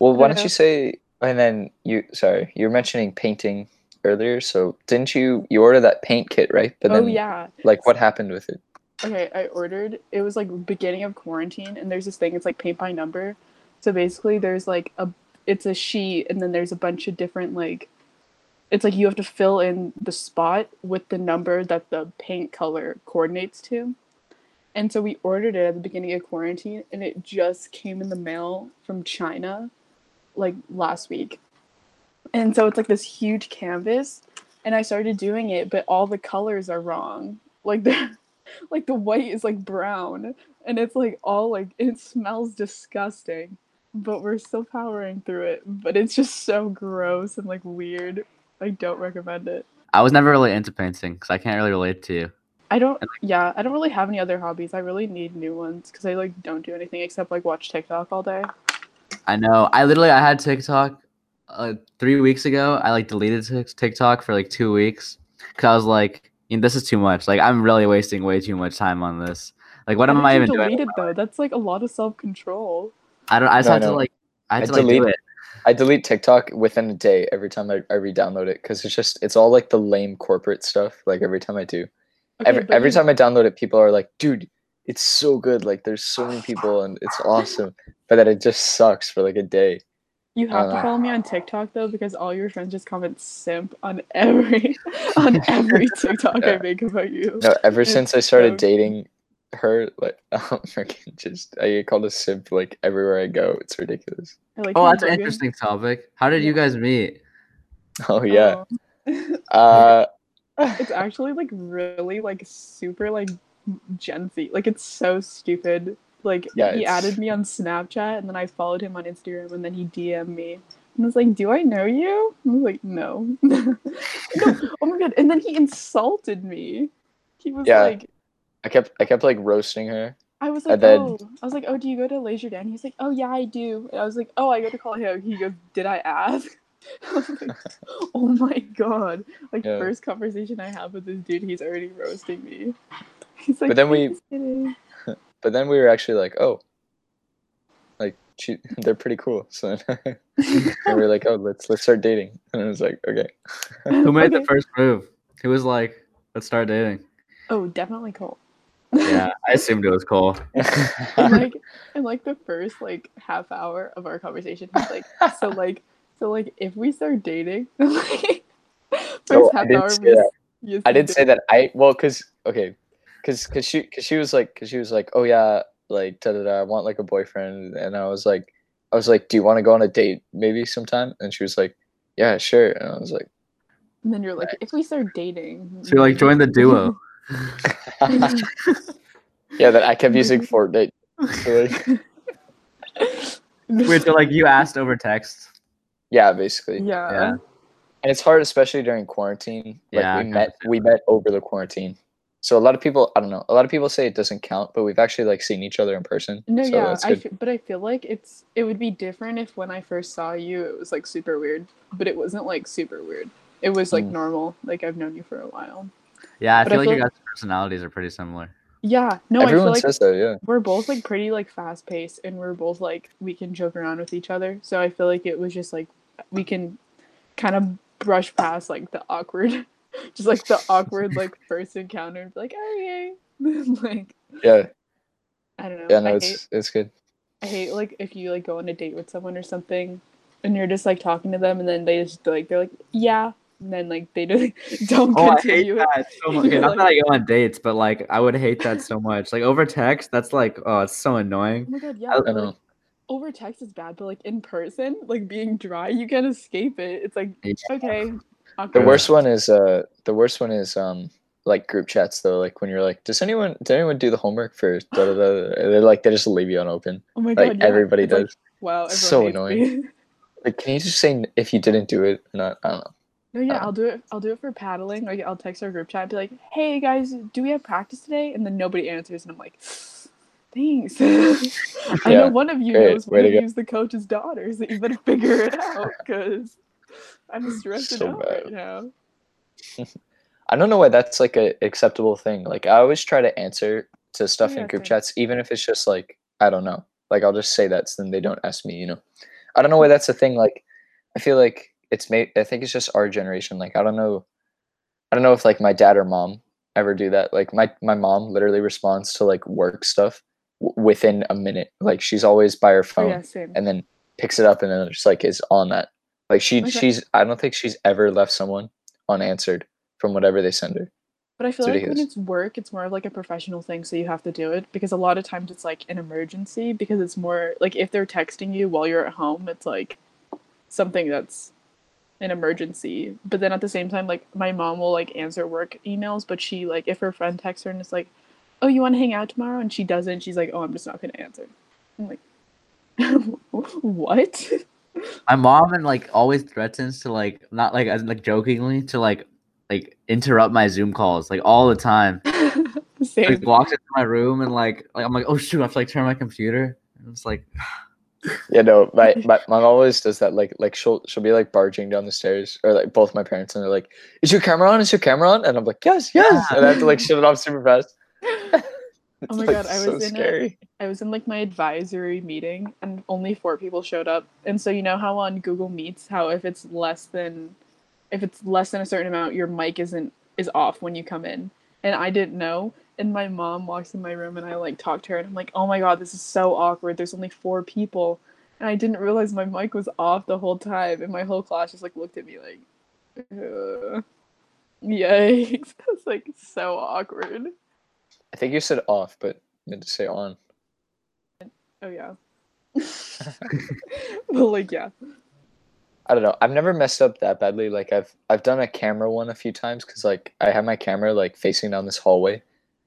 Well, why don't you say, and then you were mentioning painting earlier, so didn't you order that paint kit, right? But then, yeah. Like, what happened with it? Okay, I ordered, it was, like, beginning of quarantine, and there's this thing, it's, like, paint by number. So basically, there's, like, it's a sheet, and then there's a bunch of different, like, it's, like, you have to fill in the spot with the number that the paint color coordinates to. And so we ordered it at the beginning of quarantine, and it just came in the mail from China, like, last week. And so it's, like, this huge canvas, and I started doing it, but all the colors are wrong. Like, they're... Like, the white is, like, brown, and it's, like, all, like, it smells disgusting, but we're still powering through it, but it's just so gross and, like, weird. I don't recommend it. I was never really into painting, because I can't really relate to you. I don't really have any other hobbies. I really need new ones, because I, like, don't do anything except, like, watch TikTok all day. I know. I had TikTok 3 weeks ago. I, like, deleted TikTok for, like, 2 weeks, because I was, like, this is too much. Like, I'm really wasting way too much time on this. Like, what am I even doing? Delete it though. That's like a lot of self-control. I had to delete it. I delete TikTok within a day every time I re-download it, because it's all like the lame corporate stuff. Like every time I do, okay, every time I download it, people are like, "Dude, it's so good. Like, there's so many people and it's awesome," but then it just sucks for like a day. You have to follow me on TikTok though, because all your friends just comment "simp" on every TikTok I make about you. No, since I started dating her, like, I get called a simp like everywhere I go. It's ridiculous. That's an interesting topic. How did you guys meet? Oh yeah, it's actually like really like super like Gen Z. Like, it's so stupid. Like, he added me on Snapchat, and then I followed him on Instagram, and then he DM'd me. And I was like, "Do I know you?" And I was like, "No." No. Oh my god! And then he insulted me. He was like, I kept like roasting her. I was like, "Oh, do you go to Leisure Dan?" He's like, "Oh yeah, I do." And I was like, "Oh, I go to Kalāheo." He goes, "Did I ask?" I was like, "Oh my god!" Like, first conversation I have with this dude, he's already roasting me. He's like, but then But then we were actually like, oh, like, they're pretty cool. So then we were like, oh, let's start dating. And I was like, okay. Who made the first move? Who was like, let's start dating? Oh, definitely Cole. Yeah, I assumed it was Cole. and the first like half hour of our conversation, he's like, so if we start dating, like, Because she was like, oh yeah, like I want like a boyfriend, and I was like, do you want to go on a date maybe sometime? And she was like, yeah, sure. And I was like, and then you're like, if we start dating, so you're like, join the duo. Yeah, that I kept using Fortnite. So, like... Wait, so like you asked over text? Yeah, basically. Yeah. And it's hard, especially during quarantine. Like, we met over the quarantine. So a lot of people, I don't know, a lot of people say it doesn't count, but we've actually, like, seen each other in person. No, so yeah, but I feel like it would be different if when I first saw you, it was, like, super weird. But it wasn't, like, super weird. It was, like, normal. Like, I've known you for a while. Yeah, I feel like you guys' personalities are pretty similar. Yeah. No, everyone says that, yeah. We're both, like, pretty, like, fast-paced, and we're both, like, we can joke around with each other. So I feel like it was just, like, we can kind of brush past, like, the awkward... Just like the awkward, like, first encounter, like, oh yay, like, yeah, I don't know. Yeah, no, it's good. I hate like if you like go on a date with someone or something, and you're just like talking to them, and then they just like they're like yeah, and then like they don't continue. I hate that so much. Not that I go on dates, but like I would hate that so much. Like over text, that's like oh, it's so annoying. Oh my god, yeah. I don't know. Over text is bad, but like in person, like being dry, you can't escape it. It's like okay. The worst one is like group chats though, like when you're like, did anyone do the homework for da da da, and they're like they just leave you on open. Oh my god, like everybody does. Like, wow, it's so annoying. Like, can you just say if you didn't do it or not? I don't know. No, yeah, I'll do it for paddling. Like I'll text our group chat and be like, hey guys, do we have practice today? And then nobody answers, and I'm like, thanks. I know one of you knows when to use the coach's daughter, so you better figure it out because. I'm stressed out right now. I don't know why that's like an acceptable thing. Like I always try to answer to stuff in group chats, even if it's just like I don't know. Like I'll just say that, so then they don't ask me. You know, I don't know why that's a thing. Like, I feel like it's made, I think it's just our generation. Like, I don't know if like my dad or mom ever do that. Like my mom literally responds to like work stuff within a minute. Like she's always by her phone and then picks it up and then just like is on that. Like she's I don't think she's ever left someone unanswered from whatever they send her. But I feel like when it's work, it's more of like a professional thing, so you have to do it, because a lot of times it's like an emergency, because it's more like if they're texting you while you're at home, it's like something that's an emergency. But then at the same time, like my mom will like answer work emails, but she like, if her friend texts her and it's like, oh, you want to hang out tomorrow? And she doesn't, she's like, oh, I'm just not going to answer. I'm like, what? My mom and like always threatens to like, not like, like jokingly to like interrupt my Zoom calls like all the time. Same. Like walks into my room and like I'm like, oh shoot, I have to like turn my computer. And it's like yeah, no, my mom always does that. Like she'll be like barging down the stairs, or like both my parents, and they're like, Is your camera on? And I'm like, Yes. And I have to like shut it off super fast. Oh my god, I was in like my advisory meeting and only 4 people showed up. And so you know how on Google Meets, how if it's less than a certain amount, your mic is off when you come in. And I didn't know. And my mom walks in my room and I like talk to her and I'm like, oh my god, this is so awkward. There's only 4 people. And I didn't realize my mic was off the whole time. And my whole class just like looked at me like, yikes. It's like so awkward. I think you said off, but you meant to say on. Oh yeah. But like, yeah. I don't know. I've never messed up that badly. Like I've done a camera one a few times because like I had my camera like facing down this hallway,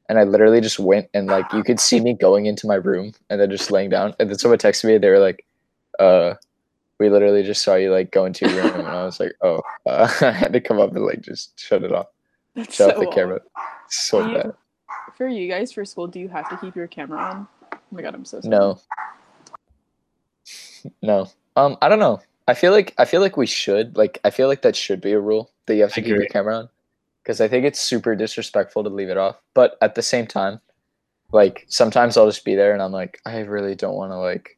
and I literally just went and like you could see me going into my room and then just laying down. And then someone texted me. They were like, we literally just saw you like go into your room." And I was like, "Oh," I had to come up and like just shut it off. That's shut so off the camera. So bad. For you guys for school, do you have to keep your camera on? Oh my god, I'm so sorry. No. I don't know. I feel like we should. Like, I feel like that should be a rule that you have to keep your camera on, because I think it's super disrespectful to leave it off. But at the same time, like sometimes I'll just be there and I'm like, I really don't want to like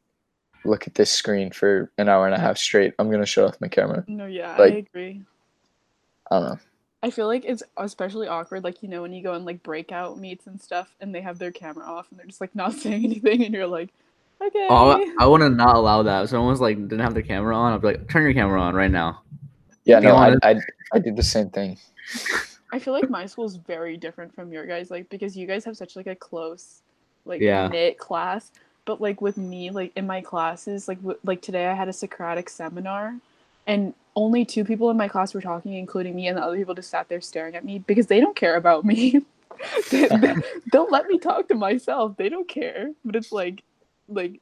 look at this screen for an hour and a half straight. I'm gonna shut off my camera. No, yeah, like, I agree. I don't know. I feel like it's especially awkward, like you know when you go on like breakout meets and stuff, and they have their camera off and they're just like not saying anything, and you're like. Okay. Oh, I want to not allow that. If someone's like didn't have their camera on, I'd be like, turn your camera on right now. Yeah, no, I did the same thing. I feel like my school is very different from your guys, like because you guys have such like a close, like knit class. But like with me, like in my classes, like today I had a Socratic seminar, and only 2 people in my class were talking, including me, and the other people just sat there staring at me because they don't care about me. They'll let me talk to myself. They don't care. But it's like. Like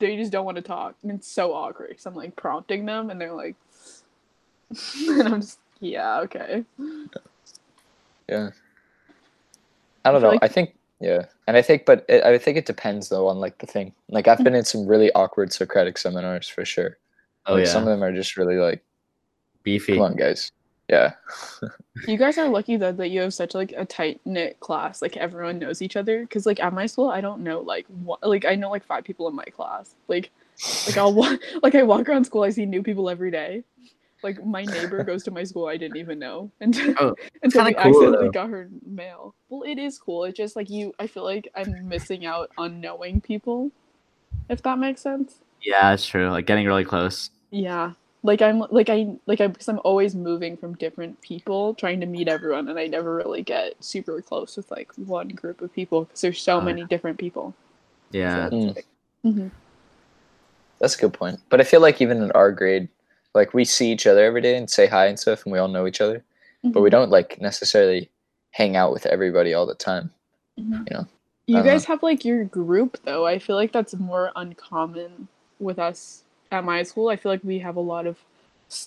they just don't want to talk, and it's so awkward because I'm like prompting them and they're like and I'm just okay I don't know. Like... I think it depends though on like the thing. Like I've been in some really awkward Socratic seminars for sure. Oh like, yeah, some of them are just really like beefy. Come on guys. Yeah. You guys are lucky though that you have such like a tight-knit class, like everyone knows each other, because like at my school I don't know like what, like I know like 5 people in my class, like I walk around school, I see new people every day. Like my neighbor goes to my school I didn't even know until we accidentally got her mail. Well, it is cool, it's just like I feel like I'm missing out on knowing people, if that makes sense. Yeah, it's true, like getting really close. Yeah. Like I'm always moving from different people, trying to meet everyone, and I never really get super close with like one group of people because there's so many different people. Yeah, so that's a good point. But I feel like even in our grade, like we see each other every day and say hi and stuff, and we all know each other, but we don't like necessarily hang out with everybody all the time. You know, you guys have like your group though. I feel like that's more uncommon with us. At my school, I feel like we have a lot of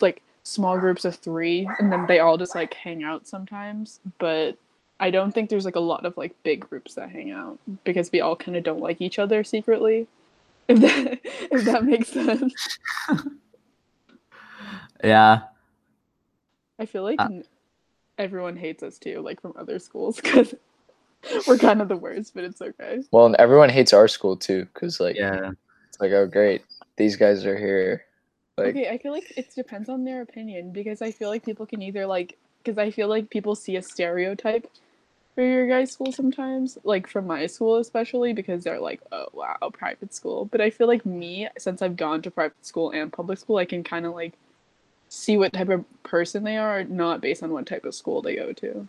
like small groups of 3, and then they all just like hang out sometimes. But I don't think there's like a lot of like big groups that hang out because we all kind of don't like each other secretly. If that makes sense. Yeah. I feel like everyone hates us too, like from other schools, because we're kind of the worst. But it's okay. Well, and everyone hates our school too, because like it's like, oh great. These guys are here Okay, I feel like it depends on their opinion, because I feel like people can either, like, because I feel like people see a stereotype for your guys' school sometimes, like, from my school especially, because they're like, oh, wow, private school. But I feel like me, since I've gone to private school and public school, I can kind of, like, see what type of person they are, not based on what type of school they go to.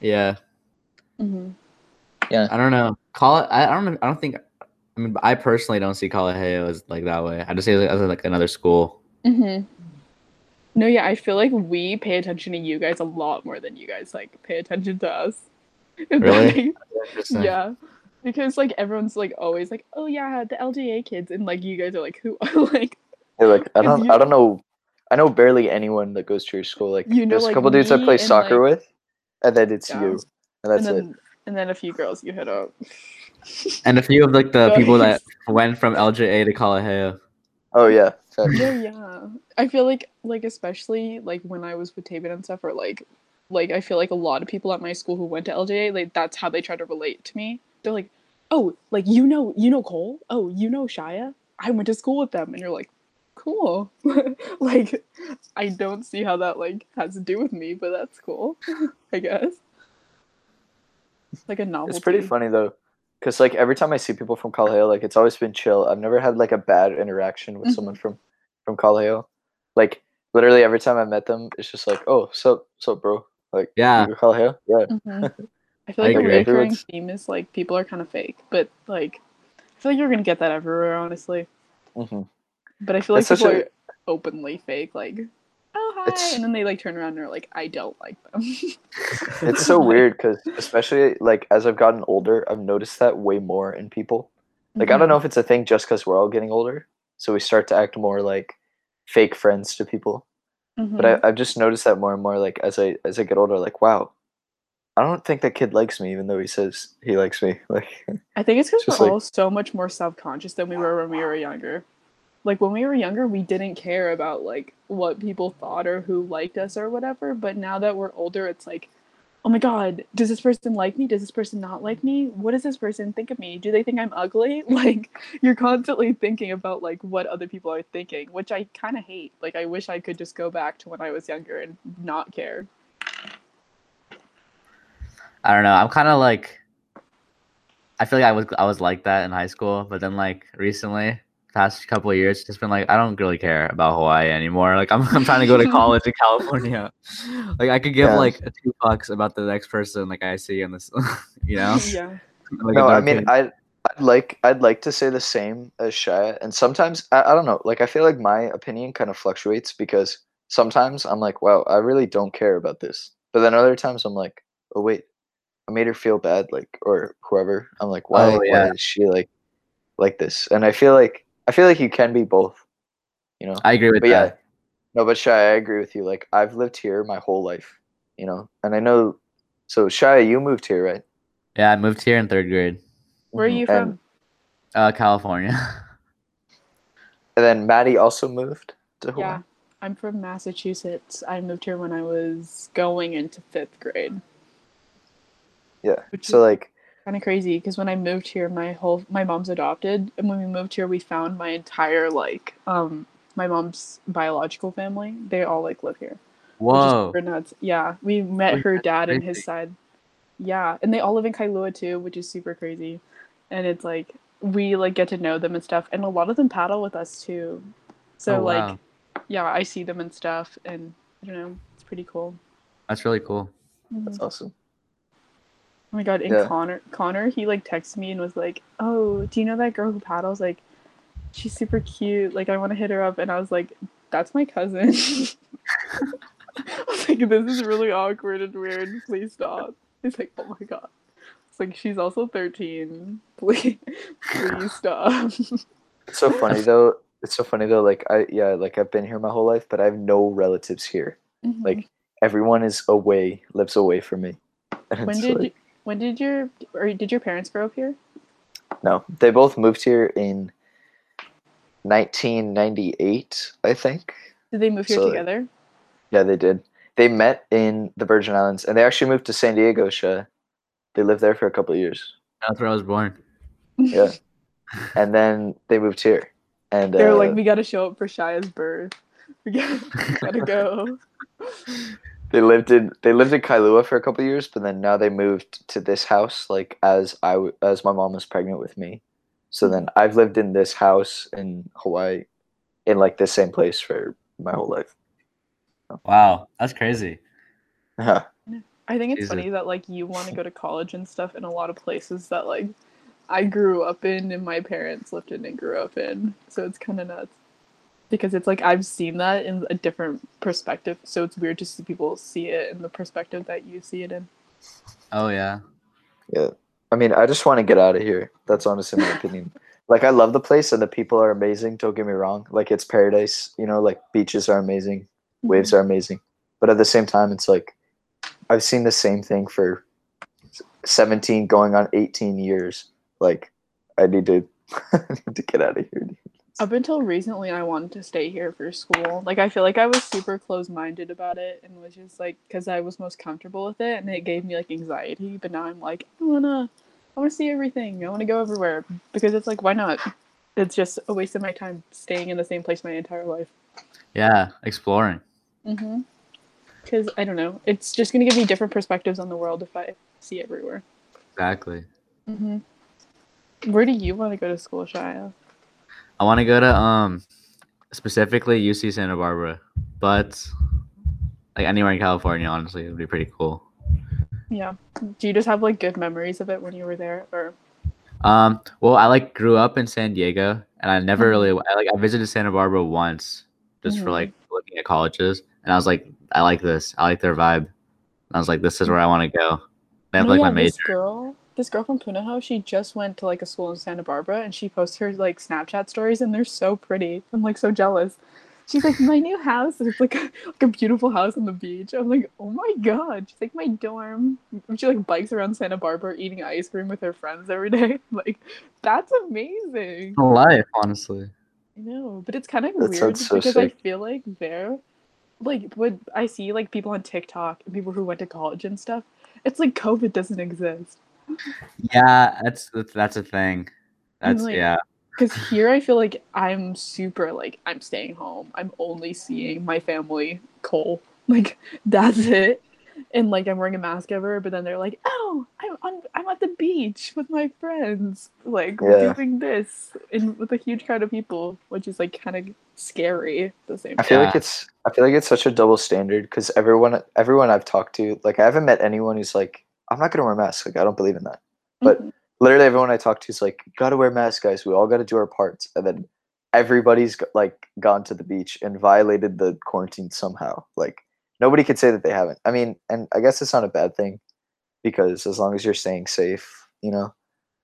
Yeah. Mm-hmm. Yeah. I don't know. I personally don't see Kalāheo as, like, that way. I just see it as, like, another school. Mm-hmm. No, yeah, I feel like we pay attention to you guys a lot more than you guys, like, pay attention to us. Really? Yeah. Because, like, everyone's, like, always, like, oh, yeah, the LJA kids. And, like, you guys are, like, who are, like... They're, like, I don't know. I know barely anyone that goes to your school. Like, you know, there's like a couple dudes I play soccer with, and then it's you. And that's it. And then a few girls you hit up. And a few of, like, the people that went from LJA to Kalāheo. Oh, yeah. Yeah. I feel like, especially, like, when I was with Taven and stuff, or, like, I feel like a lot of people at my school who went to LJA, like, that's how they try to relate to me. They're like, oh, like, you know Cole? Oh, you know Shia? I went to school with them. And you're like, cool. Like, I don't see how that, like, has to do with me, but that's cool, I guess. Like a novelty. It's pretty funny, though. Because, like, every time I see people from Kalāheo, like, it's always been chill. I've never had, like, a bad interaction with someone from Kalāheo. Like, literally every time I met them, it's just like, oh, sup, bro. Like, yeah. You Kalāheo? Yeah. Mm-hmm. I feel like the recurring theme is, like, people are kind of fake. But, like, I feel like you're going to get that everywhere, honestly. Mm-hmm. But I feel like people are openly fake. Like, oh, hi. And then they, like, turn around and are like, I don't like them. It's so weird because, especially, like, as I've gotten older, I've noticed that way more in people. Like, I don't know if it's a thing just because we're all getting older. So we start to act more like fake friends to people. Mm-hmm. But I've just noticed that more and more, like, as I get older, like, wow, I don't think that kid likes me, even though he says he likes me. Like, I think it's because we're all so much more self-conscious than we were when we were younger. Like, when we were younger, we didn't care about, like, what people thought or who liked us or whatever. But now that we're older, it's like, oh, my God, does this person like me? Does this person not like me? What does this person think of me? Do they think I'm ugly? Like, you're constantly thinking about, like, what other people are thinking, which I kind of hate. Like, I wish I could just go back to when I was younger and not care. I don't know. I'm kind of, like, I feel like I was like that in high school. But then, like, recently... past couple of years, just been like, I don't really care about Hawaii anymore. Like, I'm trying to go to college in California. Like, I could give like $2 about the next person like I see on this, you know? Yeah. Like, no, I mean, I'd like to say the same as Shia, and sometimes I don't know. Like, I feel like my opinion kind of fluctuates because sometimes I'm like, wow, I really don't care about this, but then other times I'm like, oh wait, I made her feel bad, like, or whoever. I'm like, why? Oh, yeah. Why is she like this? And I feel like you can be both, you know? I agree with that. Yeah. No, but Shia, I agree with you. Like, I've lived here my whole life, you know? And I know... So, Shia, you moved here, right? Yeah, I moved here in third grade. Where are you from? California. And then Maddie also moved to Hawaii? Yeah, I'm from Massachusetts. I moved here when I was going into fifth grade. Yeah, so, like... kind of crazy because when I moved here, my mom's adopted, and when we moved here, we found my entire like my mom's biological family. They all like live here. Whoa, which is nuts. Yeah, we met her dad and his side. Yeah, and they all live in Kailua too, which is super crazy. And it's like we like get to know them and stuff, and a lot of them paddle with us too. So oh, wow. Like, yeah, I see them and stuff, and I don't know, it's pretty cool. That's really cool. Mm-hmm. That's awesome. Oh my God, and yeah. Connor, he like texted me and was like, oh, do you know that girl who paddles? Like, she's super cute. Like, I want to hit her up. And I was like, that's my cousin. I was like, this is really awkward and weird. Please stop. He's like, oh my God. It's like, she's also 13. Please stop. It's so funny though. Like, I've been here my whole life, but I have no relatives here. Mm-hmm. Like, everyone is away, lives away from me. And When did your parents grow up here? No, they both moved here in 1998, I think. Did they move here together? Yeah, they did. They met in the Virgin Islands, and they actually moved to San Diego, Shia. They lived there for a couple of years. That's where I was born. Yeah. And then they moved here. And they're like, we gotta show up for Shia's birth. We gotta go. They lived in Kailua for a couple of years, but then now they moved to this house. Like as my mom was pregnant with me, so then I've lived in this house in Hawaii, in like the same place for my whole life. Wow, that's crazy. Yeah. I think it's funny that like you want to go to college and stuff in a lot of places that like I grew up in and my parents lived in and grew up in. So it's kind of nuts. Because it's like I've seen that in a different perspective, so it's weird to see people see it in the perspective that you see it in. Oh yeah, yeah. I mean, I just want to get out of here. That's honestly my opinion. Like, I love the place and the people are amazing. Don't get me wrong. Like, it's paradise, you know. Like, beaches are amazing, waves mm-hmm. are amazing. But at the same time, it's like I've seen the same thing for 17 going on 18 years. Like, I need to get out of here. Up until recently, I wanted to stay here for school. Like, I feel like I was super closed-minded about it and was just, like, because I was most comfortable with it, and it gave me, like, anxiety. But now I'm like, I want to see everything. I want to go everywhere. Because it's like, why not? It's just a waste of my time staying in the same place my entire life. Yeah, exploring. Mm-hmm. Because, I don't know, it's just going to give me different perspectives on the world if I see everywhere. Exactly. Mm-hmm. Where do you want to go to school, Shia? I want to go to specifically UC Santa Barbara, but like anywhere in California, honestly, it would be pretty cool. Yeah. Do you just have like good memories of it when you were there, or? Well, I like grew up in San Diego, and I never mm-hmm. really I visited Santa Barbara once, just mm-hmm. for like looking at colleges, and I was like, I like this, I like their vibe, and I was like, this is where I want to go. They have my major. This girl from Punahou, she just went to like a school in Santa Barbara, and she posts her like Snapchat stories, and they're so pretty. I'm like so jealous. She's like, my new house. It's like a beautiful house on the beach. I'm like, oh my god. She's like, my dorm. And she like bikes around Santa Barbara eating ice cream with her friends every day. Like, that's amazing. Life, honestly. I know, but it's kind of weird so because sick. I feel like they're like when I see like people on TikTok and people who went to college and stuff, it's like COVID doesn't exist. Yeah, that's a thing. That's like, yeah. Because here I feel like I'm super like I'm staying home. I'm only seeing my family, Cole. Like, that's it. And like I'm wearing a mask ever, but then they're like, oh, I'm at the beach with my friends, like yeah. doing this and with a huge crowd of people, which is like kind of scary at the same time. I feel like it's such a double standard because everyone I've talked to, like I haven't met anyone who's like, I'm not gonna wear masks. Like, I don't believe in that. But mm-hmm. literally, everyone I talk to is like, "Gotta wear masks, guys. We all gotta do our parts." And then everybody's like gone to the beach and violated the quarantine somehow. Like, nobody could say that they haven't. I mean, and I guess it's not a bad thing because as long as you're staying safe, you know.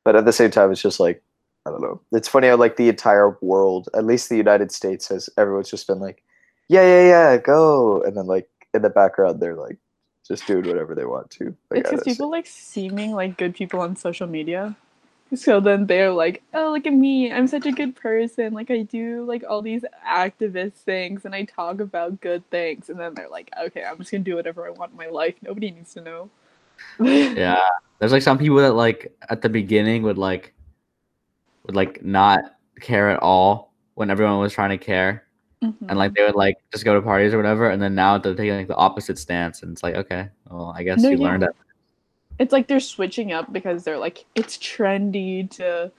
But at the same time, it's just like, I don't know. It's funny how like the entire world, at least the United States, has everyone's just been like, yeah, go, and then like in the background they're like. Just do whatever they want to. Like, it's because people like seeming like good people on social media. So then they're like, oh, look at me. I'm such a good person. Like, I do like all these activist things and I talk about good things. And then they're like, okay, I'm just going to do whatever I want in my life. Nobody needs to know. Yeah. There's like some people that like at the beginning would not care at all when everyone was trying to care. Mm-hmm. And like they would like just go to parties or whatever, and then now they're taking like the opposite stance, and it's like, okay, well, I guess learned it. It's like they're switching up because they're like, it's trendy to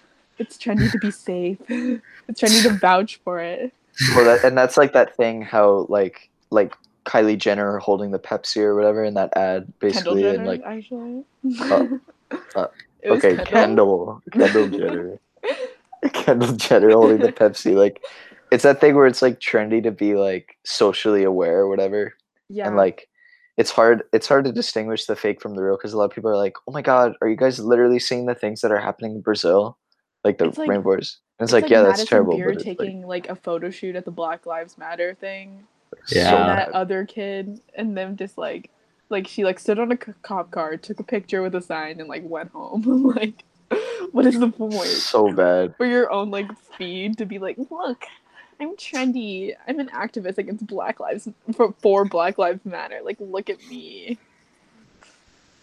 be safe, it's trendy to vouch for it. Well, that's like that thing how like Kylie Jenner holding the Pepsi or whatever in that ad, basically, Kendall Jenner, and like actually, okay, Kendall Jenner, Kendall Jenner holding the Pepsi, like. It's that thing where it's like trendy to be like socially aware or whatever. Yeah. And like it's hard to distinguish the fake from the real because a lot of people are like, oh my god, are you guys literally seeing the things that are happening in Brazil? Like the rainbows. And it's like yeah, Madison that's terrible. Beer taking like a photo shoot at the Black Lives Matter thing. Yeah. And that other kid and them just like she like stood on a cop car, took a picture with a sign and like went home. Like, what is the point? So bad. For your own like feed to be like, look. I'm trendy. I'm an activist against Black Lives for Black Lives Matter. Like, look at me.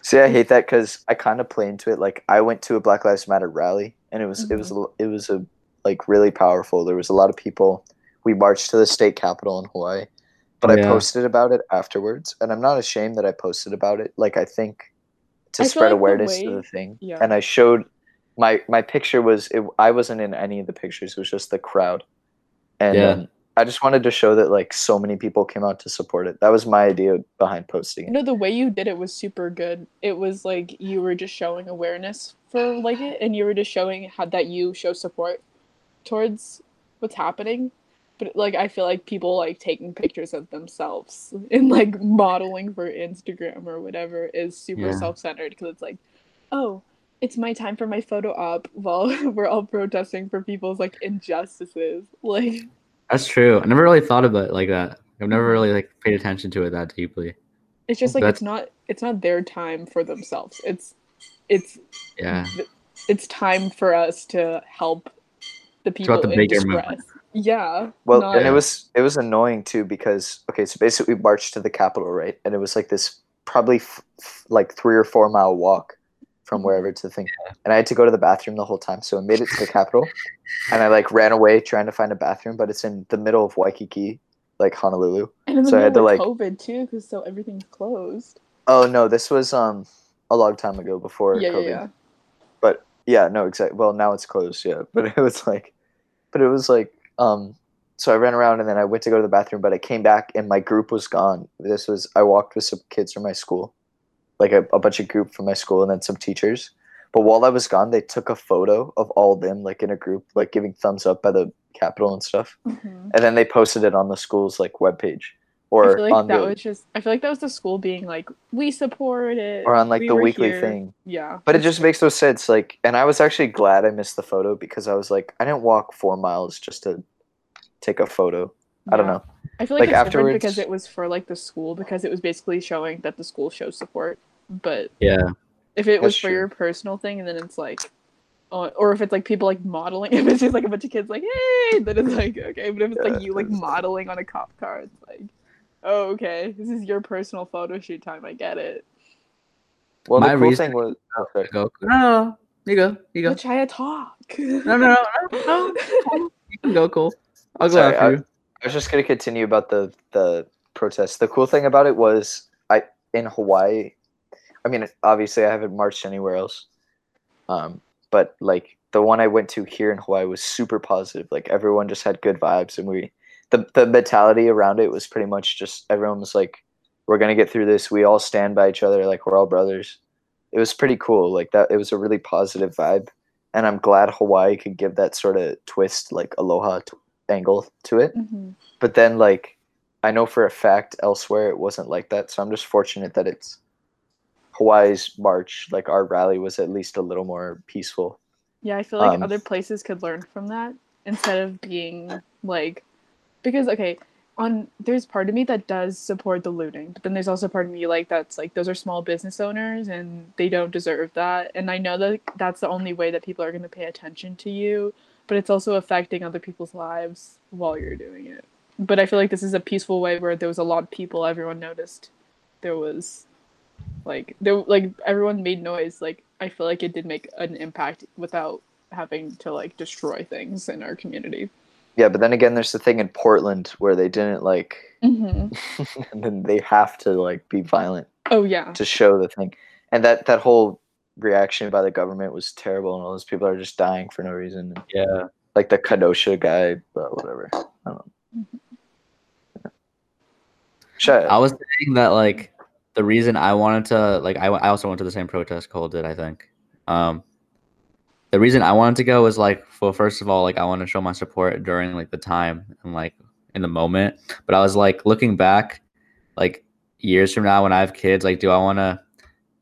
See, I hate that because I kind of play into it. Like, I went to a Black Lives Matter rally, and it was mm-hmm. it was a like really powerful. There was a lot of people. We marched to the state capitol in Hawaii, but I posted about it afterwards, and I'm not ashamed that I posted about it. Like, I think to spread awareness to the thing, and I showed my picture was it, I wasn't in any of the pictures. It was just the crowd, and I just wanted to show that like so many people came out to support it. That was my idea behind posting it. No, the way you did it was super good. It was like you were just showing awareness for like it, and you were just showing how that you show support towards what's happening. But like I feel like people like taking pictures of themselves and like modeling for Instagram or whatever is super self-centered, because it's like, oh, it's my time for my photo op while we're all protesting for people's like injustices. Like, that's true. I never really thought about it like that. I've never really like paid attention to it that deeply. It's just like that's... it's not their time for themselves. It's time for us to help the people it's about the in bigger distress. Movement. Yeah. Well, and it was annoying too, because so basically we marched to the Capitol, right? And it was like this probably like 3 or 4 mile walk from wherever to the thing. And I had to go to the bathroom the whole time, so I made it to the Capitol, and I like ran away trying to find a bathroom, but it's in the middle of Waikiki, like Honolulu. And so I had to like COVID too, because so everything's closed. Oh no, this was a long time ago before COVID. Yeah. But yeah, no, exactly. Well, now it's closed, but it was like. So I ran around, and then I went to go to the bathroom, but I came back and my group was gone. I walked with some kids from my school, like a bunch of group from my school, and then some teachers. But while I was gone, they took a photo of all of them, like in a group, like giving thumbs up by the Capitol and stuff. Mm-hmm. And then they posted it on the school's like webpage, or I feel like that was the school being like, we support it, or on like the weekly thing. Yeah. But it just makes no sense. Like, and I was actually glad I missed the photo, because I was like, I didn't walk 4 miles just to take a photo. Yeah. I don't know. I feel like it's afterwards, different because it was for like the school, because it was basically showing that the school shows support. But if it was for your personal thing, and then it's like, or if it's like people like modeling, if it's just like a bunch of kids like, hey, then it's like, okay. But if it's like you like modeling on a cop car, it's like, oh, okay, this is your personal photo shoot time. I get it. Well, my reason was, no, you go. But try to talk. No. You can go, Cole. I'll go after you. I was just going to continue about the protest. The cool thing about it was in Hawaii, I mean, obviously I haven't marched anywhere else, but like the one I went to here in Hawaii was super positive. Like everyone just had good vibes, and the mentality around it was pretty much just everyone was like, we're going to get through this. We all stand by each other. Like we're all brothers. It was pretty cool. Like that, it was a really positive vibe. And I'm glad Hawaii could give that sort of twist, like aloha angle to it. Mm-hmm. But then like I know for a fact elsewhere it wasn't like that, so I'm just fortunate that it's Hawaii's march, like our rally was at least a little more peaceful. I feel like other places could learn from that, instead of being like, because there's part of me that does support the looting, but then there's also part of me like that's like, those are small business owners and they don't deserve that, and I know that that's the only way that people are going to pay attention to you, but it's also affecting other people's lives while you're doing it. But I feel like this is a peaceful way where there was a lot of people, everyone noticed, there was everyone made noise. Like I feel like it did make an impact without having to like destroy things in our community. Yeah, but then again, there's the thing in Portland where they didn't like, and then they have to like be violent. Oh yeah. To show the thing. And that whole reaction by the government was terrible, and all those people are just dying for no reason. Yeah, like the Kenosha guy, but whatever. I don't know. Yeah. Shut up. I was thinking that like the reason I wanted to like I also went to the same protest Cole did, I think. The reason I wanted to go was like, well, first of all, like I want to show my support during like the time and like in the moment. But I was like looking back, like years from now when I have kids, like do I want to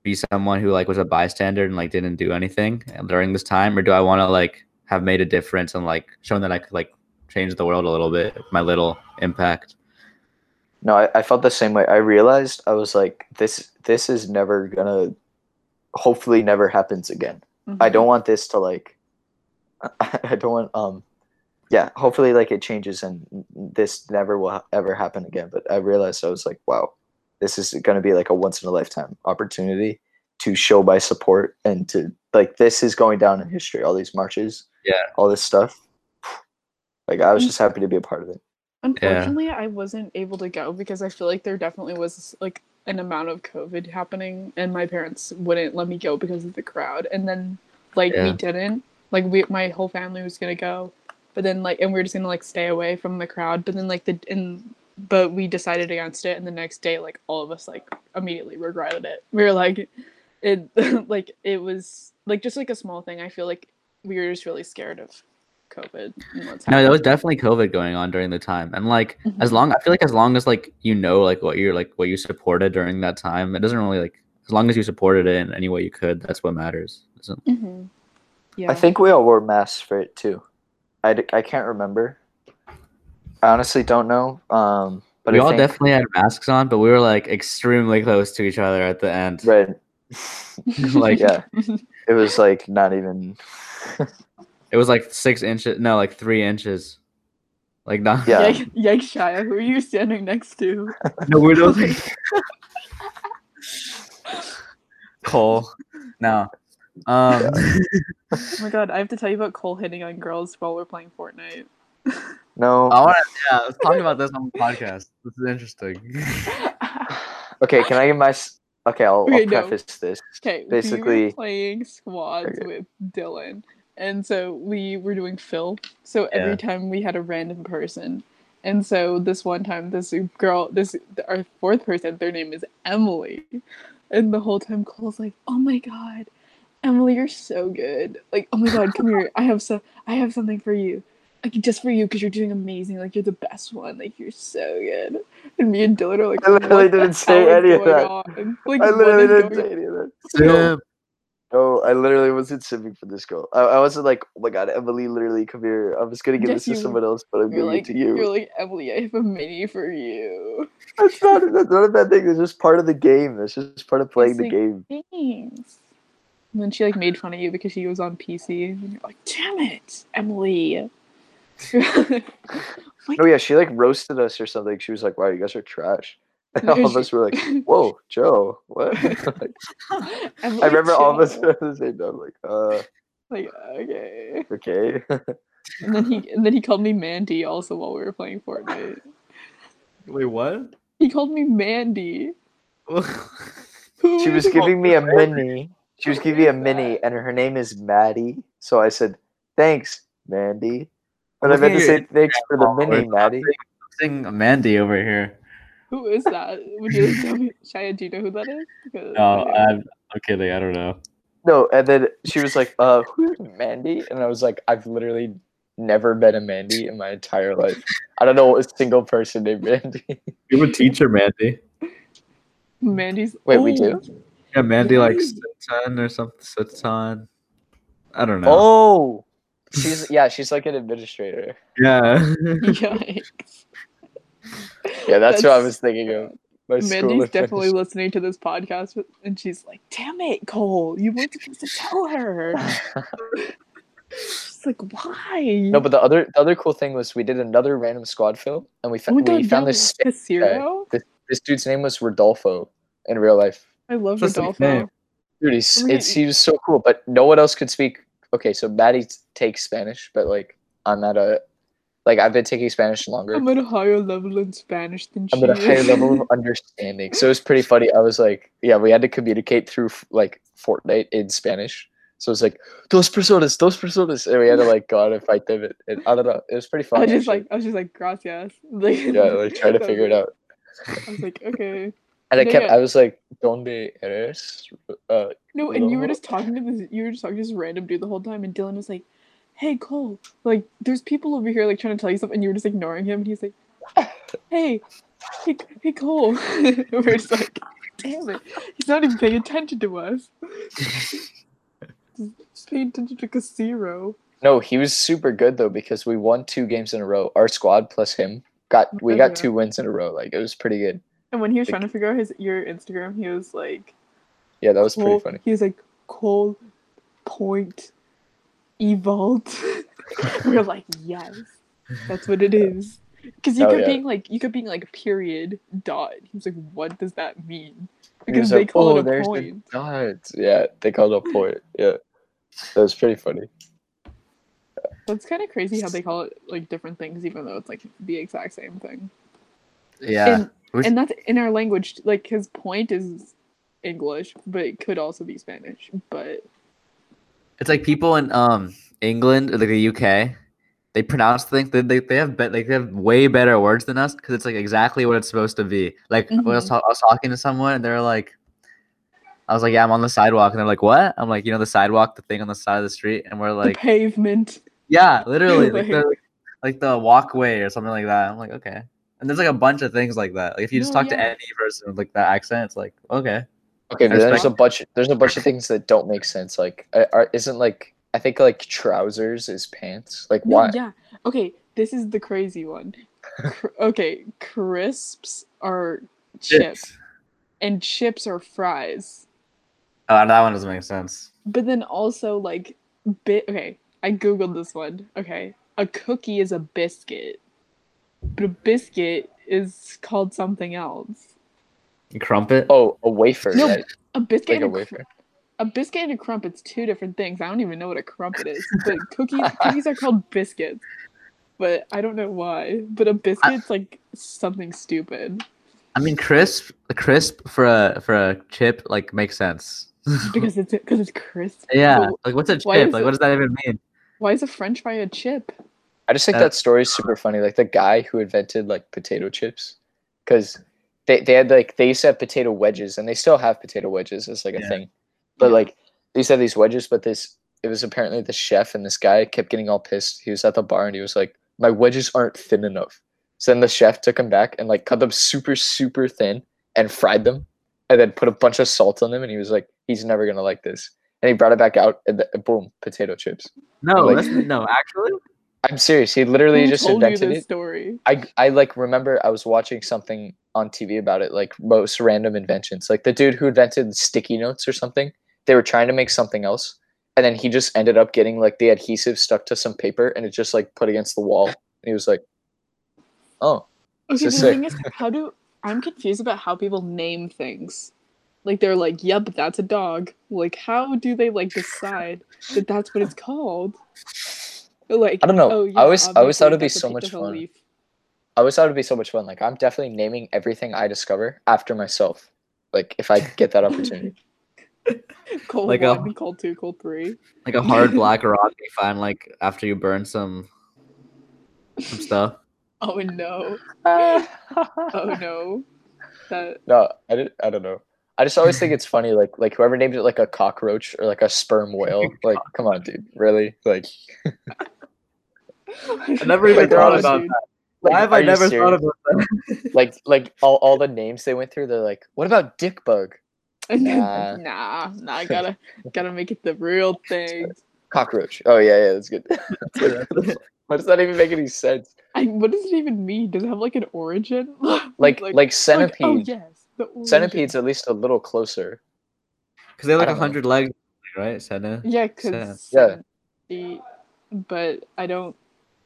be someone who like was a bystander and like didn't do anything during this time, or do I want to like have made a difference and like shown that I could like change the world a little bit with my little impact? No, I felt the same way. I realized I was like, this is never gonna, hopefully never happens again. Mm-hmm. I don't want this to like, I don't want hopefully like it changes and this never will ever happen again. But I realized I was like, wow, this is going to be like a once in a lifetime opportunity to show my support, and to like, this is going down in history. All these marches, all this stuff. Like, I was just happy to be a part of it. Unfortunately, I wasn't able to go because I feel like there definitely was, like, an amount of COVID happening, and my parents wouldn't let me go because of the crowd. And then, like, we didn't. Like, my whole family was going to go, but then, like, and we were just going to, like, stay away from the crowd. But then, like, but we decided against it, and the next day, like, all of us, like, immediately regretted it. We were like, it was, like, just, like, a small thing. I feel like we were just really scared of COVID. No, there was definitely COVID going on during the time, and like as long as like, you know, like what you supported during that time, it doesn't really, like, as long as you supported it in any way you could, that's what matters. Yeah, I think we all wore masks for it too. I can't remember. I honestly don't know. But we all definitely had masks on, but we were like extremely close to each other at the end. Right. Like, yeah, it was like not even. It was like 6 inches. No, like 3 inches. Like, not. Yeah. Yikes, Shia. Who are you standing next to? No, we're not. Cole. No. Oh my god, I have to tell you about Cole hitting on girls while we're playing Fortnite. No. Let's talk about this on the podcast. This is interesting. Okay, can I get my. Okay, I'll preface this. Okay, basically. We were playing squads with Dylan. And so we were doing fill. So every time we had a random person. And so this one time, our fourth person, their name is Emily. And the whole time Cole's like, "Oh my god, Emily, you're so good. Like, oh my god, come here. I have something for you. Like, just for you, because you're doing amazing. Like, you're the best one. Like, you're so good." And me and Dylan are like, I literally didn't say any of that. So, oh, I literally wasn't sipping for this girl. I wasn't like, "Oh my god, Emily, literally, come here. I'm just gonna give this to someone else, but I'm giving it to you." You're like, "Emily, I have a mini for you." That's not a bad thing. It's just part of the game. It's just part of playing the game. Thanks. And then she, like, made fun of you because she was on PC, and you're like, "Damn it, Emily." Oh yeah, she, like, roasted us or something. She was like, "Wow, you guys are trash." And all of us were like, "Whoa, Joe, what?" Like, I remember all of us were the same time, like, okay. Okay. and then he called me Mandy also while we were playing Fortnite. Wait, what? He called me Mandy. She was giving me a mini. She was giving me a mini, and her name is Maddie. So I said, "Thanks, Mandy." But I meant to say thanks for the mini, Maddie. I'm saying Mandy over here. Who is that? Would you like tell me, Shia, do you know who that is? No, I'm kidding. I don't know. No, and then she was like, "Who's Mandy?" And I was like, "I've literally never met a Mandy in my entire life. I don't know a single person named Mandy." You have a teacher, Mandy. Mandy's. Wait, we do? Yeah, Mandy, like, Satan or something. Satan. I don't know. Oh! She's like an administrator. Yeah. Yikes. Yeah, that's what I was thinking of. Mandy's definitely listening to this podcast, and she's like, "Damn it, Cole, you weren't supposed to tell her." She's like, "Why?" No, but the other cool thing was we did another random squad fill, and we found this Casero? This dude's name was Rodolfo in real life. I love Rodolfo. Dude, he was so cool, but no one else could speak. Okay, so Maddie takes Spanish, but, like, I'm not a. Like, I've been taking Spanish longer. I'm at a higher level in Spanish than she is. I'm at a higher level of understanding. So it was pretty funny. I was like, yeah, we had to communicate through, like, Fortnite in Spanish. So it's like, dos personas. And we had to, like, go out and fight them. And I don't know. It was pretty fun. I was just like, gracias. Like, yeah, like, trying to figure it out. I was like, okay. And I was like, donde eres? No, and you were just talking to this random dude the whole time. And Dylan was like, "Hey, Cole, like, there's people over here, like, trying to tell you something," and you were just ignoring him, and he's like, hey, Cole. And we're just like, damn it, he's not even paying attention to us. He's paying attention to Casero. No, he was super good, though, because we won 2 games in a row. Our squad plus him, got 2 wins in a row. Like, it was pretty good. And when he was trying to figure out your Instagram, he was like... Yeah, that was pretty funny. He was like, "Cole Point Evolved." We're like, yes, that's what it is. Because you kept being like period dot. He was like, "What does that mean?" Because they call it a point. Yeah, they called it a point. Yeah, that was pretty funny. That's kind of crazy how they call it like different things, even though it's like the exact same thing. Yeah. And that's in our language. Like, his point is English, but it could also be Spanish. But it's like people in England or like the UK, they pronounce things. They have way better words than us because it's like exactly what it's supposed to be. Like, mm-hmm. I was talking to someone and they're like, I was like, yeah, I'm on the sidewalk. And they're like, what? I'm like, you know, the sidewalk, the thing on the side of the street. And we're like, the pavement. Yeah, literally. Like the walkway or something like that. I'm like, okay. And there's like a bunch of things like that. Like if you just talk to any person with like that accent, it's like, okay. Okay, but there's a bunch of things that don't make sense. Like, I think like trousers is pants. Like, no, why? Yeah. Okay, this is the crazy one. Okay, crisps are chips. And chips are fries. Oh, that one doesn't make sense. But then also, like, okay, I googled this one. Okay, a cookie is a biscuit, but a biscuit is called something else. A crumpet? Oh, a wafer. No, right? A biscuit. Like and a wafer. A biscuit and a crumpet's two different things. I don't even know what a crumpet is. But cookies are called biscuits. But I don't know why. But a biscuit's like something stupid. I mean, crisp for a chip like makes sense. because it's crisp. Yeah, like what's a chip? Like what does that even mean? Why is a French fry a chip? I just think that story is super funny. Like the guy who invented like potato chips, because they used to have potato wedges, and they still have potato wedges. It's like a thing, but like they used to have these wedges. But it was apparently the chef and this guy kept getting all pissed. He was at the bar and he was like, "My wedges aren't thin enough." So then the chef took them back and like cut them super, super thin and fried them and then put a bunch of salt on them. And he was like, he's never going to like this. And he brought it back out and boom, potato chips. No, like, no, actually. I'm serious. He literally just invented it. Story? I like remember I was watching something on TV about it, like most random inventions. Like the dude who invented sticky notes or something, they were trying to make something else. And then he just ended up getting like the adhesive stuck to some paper and it just like put against the wall. And he was like, oh. Okay, the thing is, I'm confused about how people name things. Like they're like, "Yep, that's a dog." Like, how do they like decide that that's what it's called? Like, I don't know. Oh, yeah, I always thought it'd be so much fun. Leaf. I always thought it'd be so much fun. Like, I'm definitely naming everything I discover after myself. Like, if I get that opportunity. Cold like 1, cold 2, cold 3. Like a hard black rock you find like after you burn some stuff. Oh no! Oh no! No, I don't know. I just always think it's funny, like whoever named it like a cockroach or like a sperm whale. Like, come on, dude, really? Like, I never even thought about that. Why have I never thought about that? Like all the names they went through. They're like, what about dick bug? Nah. I gotta make it the real thing. Cockroach. Oh yeah, that's good. That's good. What does that even make any sense? What does it even mean? Does it have like an origin? like centipede. Like, oh yes, the origin. Centipede's at least a little closer. Because they have like 100 legs, right? Yeah. But I don't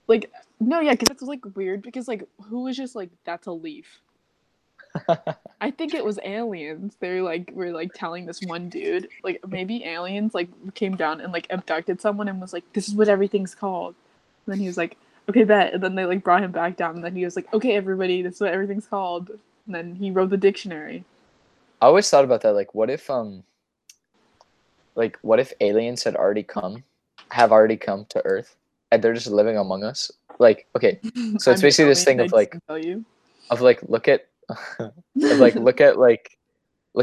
like. No, yeah, because that's like weird. Because like, who was just like, that's a leaf? I think it was aliens. They like were like telling this one dude, like maybe aliens like came down and like abducted someone and was like, this is what everything's called. And then he was like, okay, bet. And then they like brought him back down. And then he was like, okay, everybody, this is what everything's called. And then he wrote the dictionary. I always thought about that. Like, what if aliens have already come to Earth and they're just living among us? Like, okay. So it's basically this thing look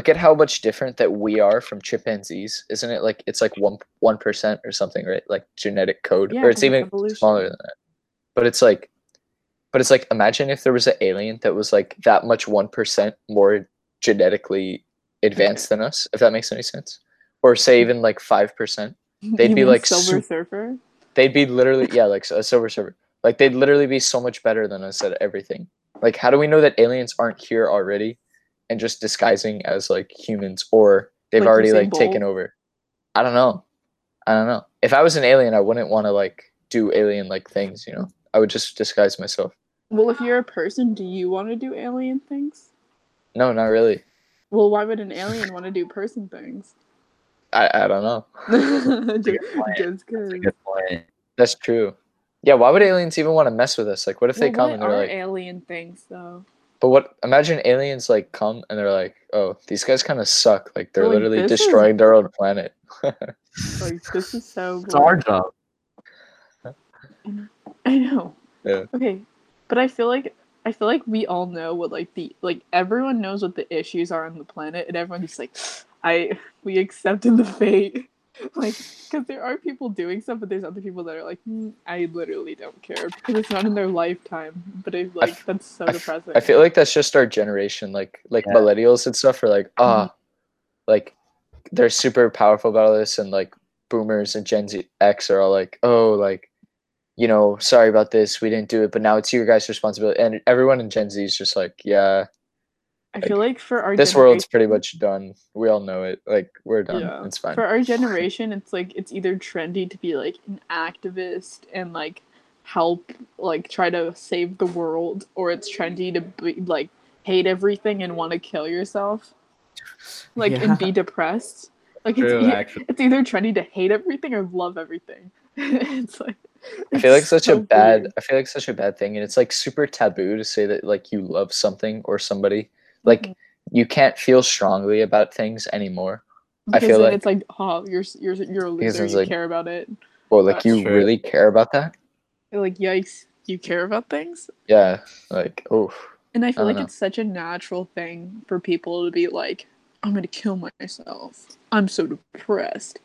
at how much different that we are from chimpanzees, isn't it? Like it's like 1% or something, right? Like genetic code, or it's even evolution. Smaller than that. But it's like imagine if there was an alien that was like that much 1% more genetically advanced than us, if that makes any sense. Or say even like 5%, they'd be like Silver Surfer. They'd be literally like a Silver Surfer. Like they'd literally be so much better than us at everything. Like how do we know that aliens aren't here already? And just disguising as like humans, or they've like already like taken over. I don't know. If I was an alien, I wouldn't want to like do alien like things, you know. I would just disguise myself. Well, if you're a person, do you want to do alien things? No, not really. Well, why would an alien want to do person things? I don't know. Just kidding. That's true. Yeah, why would aliens even want to mess with us? Like, what if they come and they're like... alien things, though? But what... Imagine aliens, like, come and they're like, oh, these guys kind of suck. Like, they're literally destroying their own planet. Like, this is so... It's our job. I know. Yeah. Okay. But I feel like we all know what, like, the... Like, everyone knows what the issues are on the planet, and everyone's just like, we accepted the fate. Like, because there are people doing stuff, but there's other people that are like, I literally don't care because it's not in their lifetime. But it's like, that's so depressing. I feel like that's just our generation. Like yeah. Millennials and stuff are like, like, they're super powerful about all this. And like boomers and Gen Z X are all like, oh, like, you know, sorry about this. We didn't do it. But now it's your guys' responsibility. And everyone in Gen Z is just like, yeah. I feel like for our generation, world's pretty much done. We all know it. Like, we're done. Yeah. It's fine. For our generation, it's like it's either trendy to be like an activist and like help, like try to save the world, or it's trendy to be like hate everything and want to kill yourself, like and be depressed. Like it's either trendy to hate everything or love everything. It's like I feel like such a bad thing, and it's like super taboo to say that like you love something or somebody. Like, you can't feel strongly about things anymore. Because I feel like it's like, oh, you're a loser. You like, care about it. Well, like you really care about that. Like, yikes! You care about things. Yeah, like oh. And I feel like it's such a natural thing for people to be like, I'm gonna kill myself. I'm so depressed.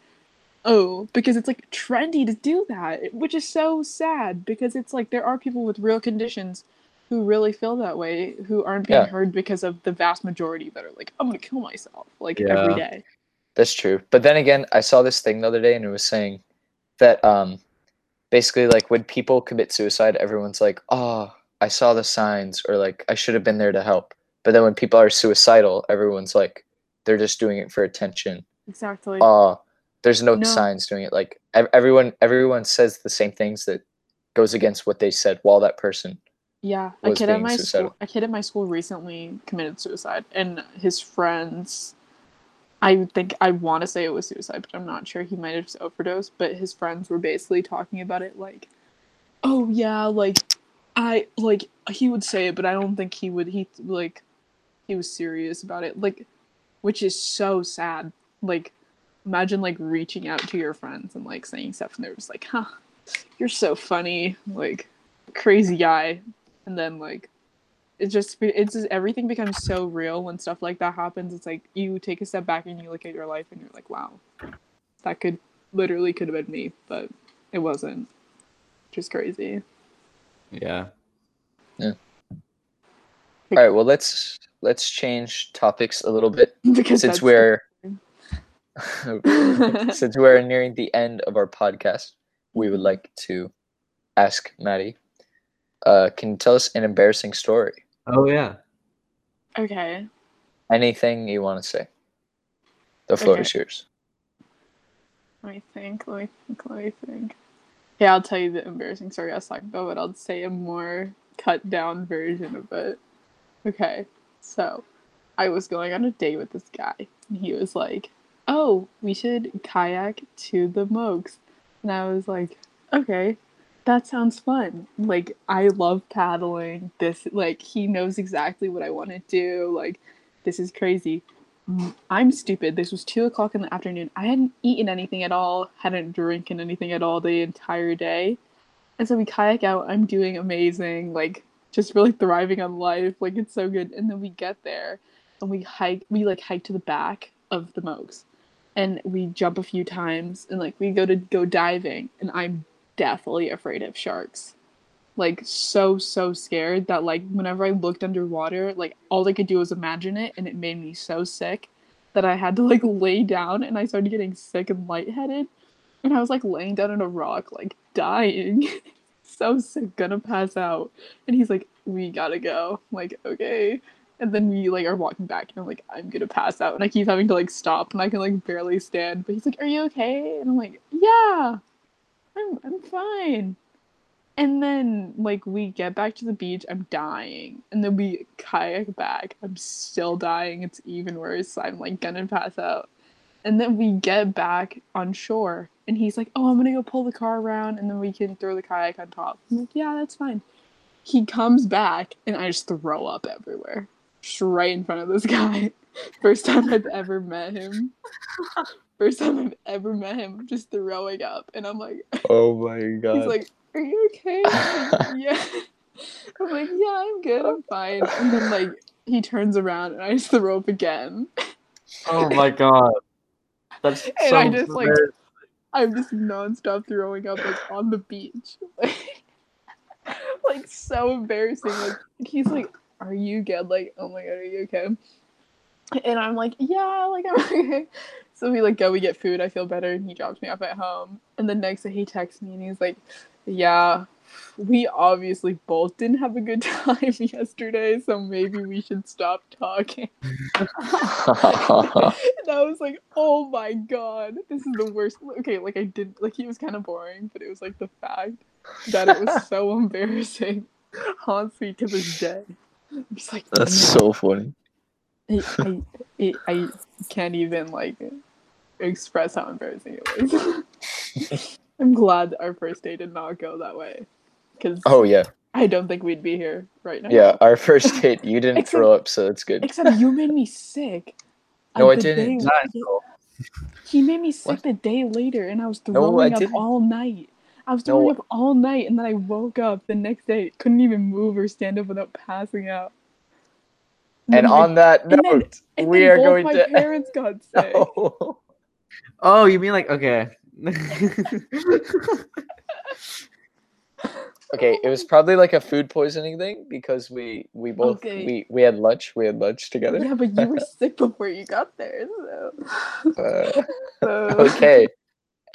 Oh, because it's like trendy to do that, which is so sad. Because it's like there are people with real conditions who really feel that way, who aren't being heard because of the vast majority that are like, I'm going to kill myself, like, every day. That's true. But then again, I saw this thing the other day, and it was saying that basically, like, when people commit suicide, everyone's like, oh, I saw the signs, or, like, I should have been there to help. But then when people are suicidal, everyone's like, they're just doing it for attention. Exactly. There's no signs doing it. Like, everyone says the same things that goes against what they said while that person... Yeah, a kid at my school recently committed suicide, and his friends, I think, I want to say it was suicide, but I'm not sure. He might have just overdosed, but his friends were basically talking about it like, oh yeah, like, he would say it, but I don't think he was serious about it, like, which is so sad. Like, imagine, like, reaching out to your friends and, like, saying stuff, and they're just like, huh, you're so funny, like, crazy guy. And then, like, it's just everything becomes so real when stuff like that happens. It's like you take a step back and you look at your life and you're like, wow, that could have been me, but it wasn't. Just crazy. Yeah. All right, well, let's change topics a little bit since we're nearing the end of our podcast. We would like to ask Maddie. Can you tell us an embarrassing story? Oh, yeah. Okay. Anything you want to say. The floor is yours. Let me think. Yeah, I'll tell you the embarrassing story I was talking about, but I'll say a more cut-down version of it. Okay, so I was going on a date with this guy, and he was like, oh, we should kayak to the Moogs. And I was like, okay. That sounds fun. Like, I love paddling. This, like, he knows exactly what I want to do. Like, this is crazy. I'm stupid. This was 2:00 in the afternoon. I hadn't eaten anything at all, hadn't drinking anything at all the entire day. And so we kayak out. I'm doing amazing. Like, just really thriving on life. Like, it's so good. And then we get there and we hike to the back of the Moogs. And we jump a few times and, like, we go diving, and I'm deathly afraid of sharks, like, so scared that, like, whenever I looked underwater, like, all I could do was imagine it, and it made me so sick that I had to, like, lay down, and I started getting sick and lightheaded, and I was, like, laying down on a rock, like, dying, so sick, gonna pass out. And he's like, we gotta go. I'm like, okay. And then we, like, are walking back, and I'm like, I'm gonna pass out, and I keep having to, like, stop, and I can, like, barely stand. But he's like, are you okay? And I'm like, yeah, I'm fine. And then, like, we get back to the beach, I'm dying. And then we kayak back, I'm still dying. It's even worse. I'm, like, gonna pass out. And then we get back on shore, and he's like, oh, I'm gonna go pull the car around and then we can throw the kayak on top. I'm like, yeah, that's fine. He comes back and I just throw up everywhere, just right in front of this guy. First time I've ever met him, just throwing up, and I'm like, oh my god. He's like, are you okay? I'm like, yeah. I'm like, yeah, I'm good, I'm fine. And then like he turns around and I just throw up again. Oh my god. That's so and I just like I'm just nonstop throwing up like on the beach. Like so embarrassing. Like he's like, are you good? Like, oh my god, are you okay? And I'm like, yeah, like I'm okay. So we like go, we get food, I feel better, and he drops me off at home. And the next day he texts me and he's like, yeah, we obviously both didn't have a good time yesterday, so maybe we should stop talking. And I was like, oh my god, this is the worst. Okay, like I did, like he was kind of boring, but it was like the fact that it was so embarrassing haunts me to this day. I'm just like, that's so funny. I can't even like express how embarrassing it was. I'm glad that our first day did not go that way, because oh yeah, I don't think we'd be here right now. Yeah, our first date, you didn't throw up, so it's good. Except you made me sick. No, I didn't. He made me sick the day later, and I was throwing up all night. I was throwing up all night, and then I woke up the next day, couldn't even move or stand up without passing out. And on that note, we are going to. My parents got sick. Oh, you mean like okay? Okay, it was probably like a food poisoning thing because we both we had lunch. We had lunch together. Yeah, but you were sick before you got there. So. Okay,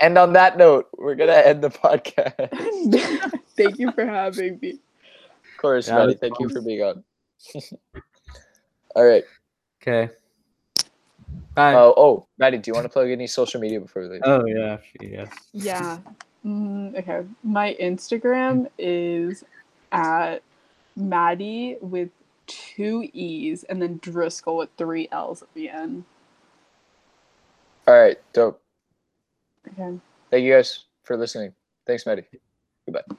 and on that note, we're gonna end the podcast. Thank you for having me. Of course, Maddie. Thank you for being on. All right. Okay. Bye. Oh, Maddie, do you want to plug any social media before we leave? Oh, yeah. Yes. Yeah. Okay. My Instagram is at Maddie with 2 E's and then Driscoll with 3 L's at the end. All right. Dope. Okay. Thank you guys for listening. Thanks, Maddie. Goodbye.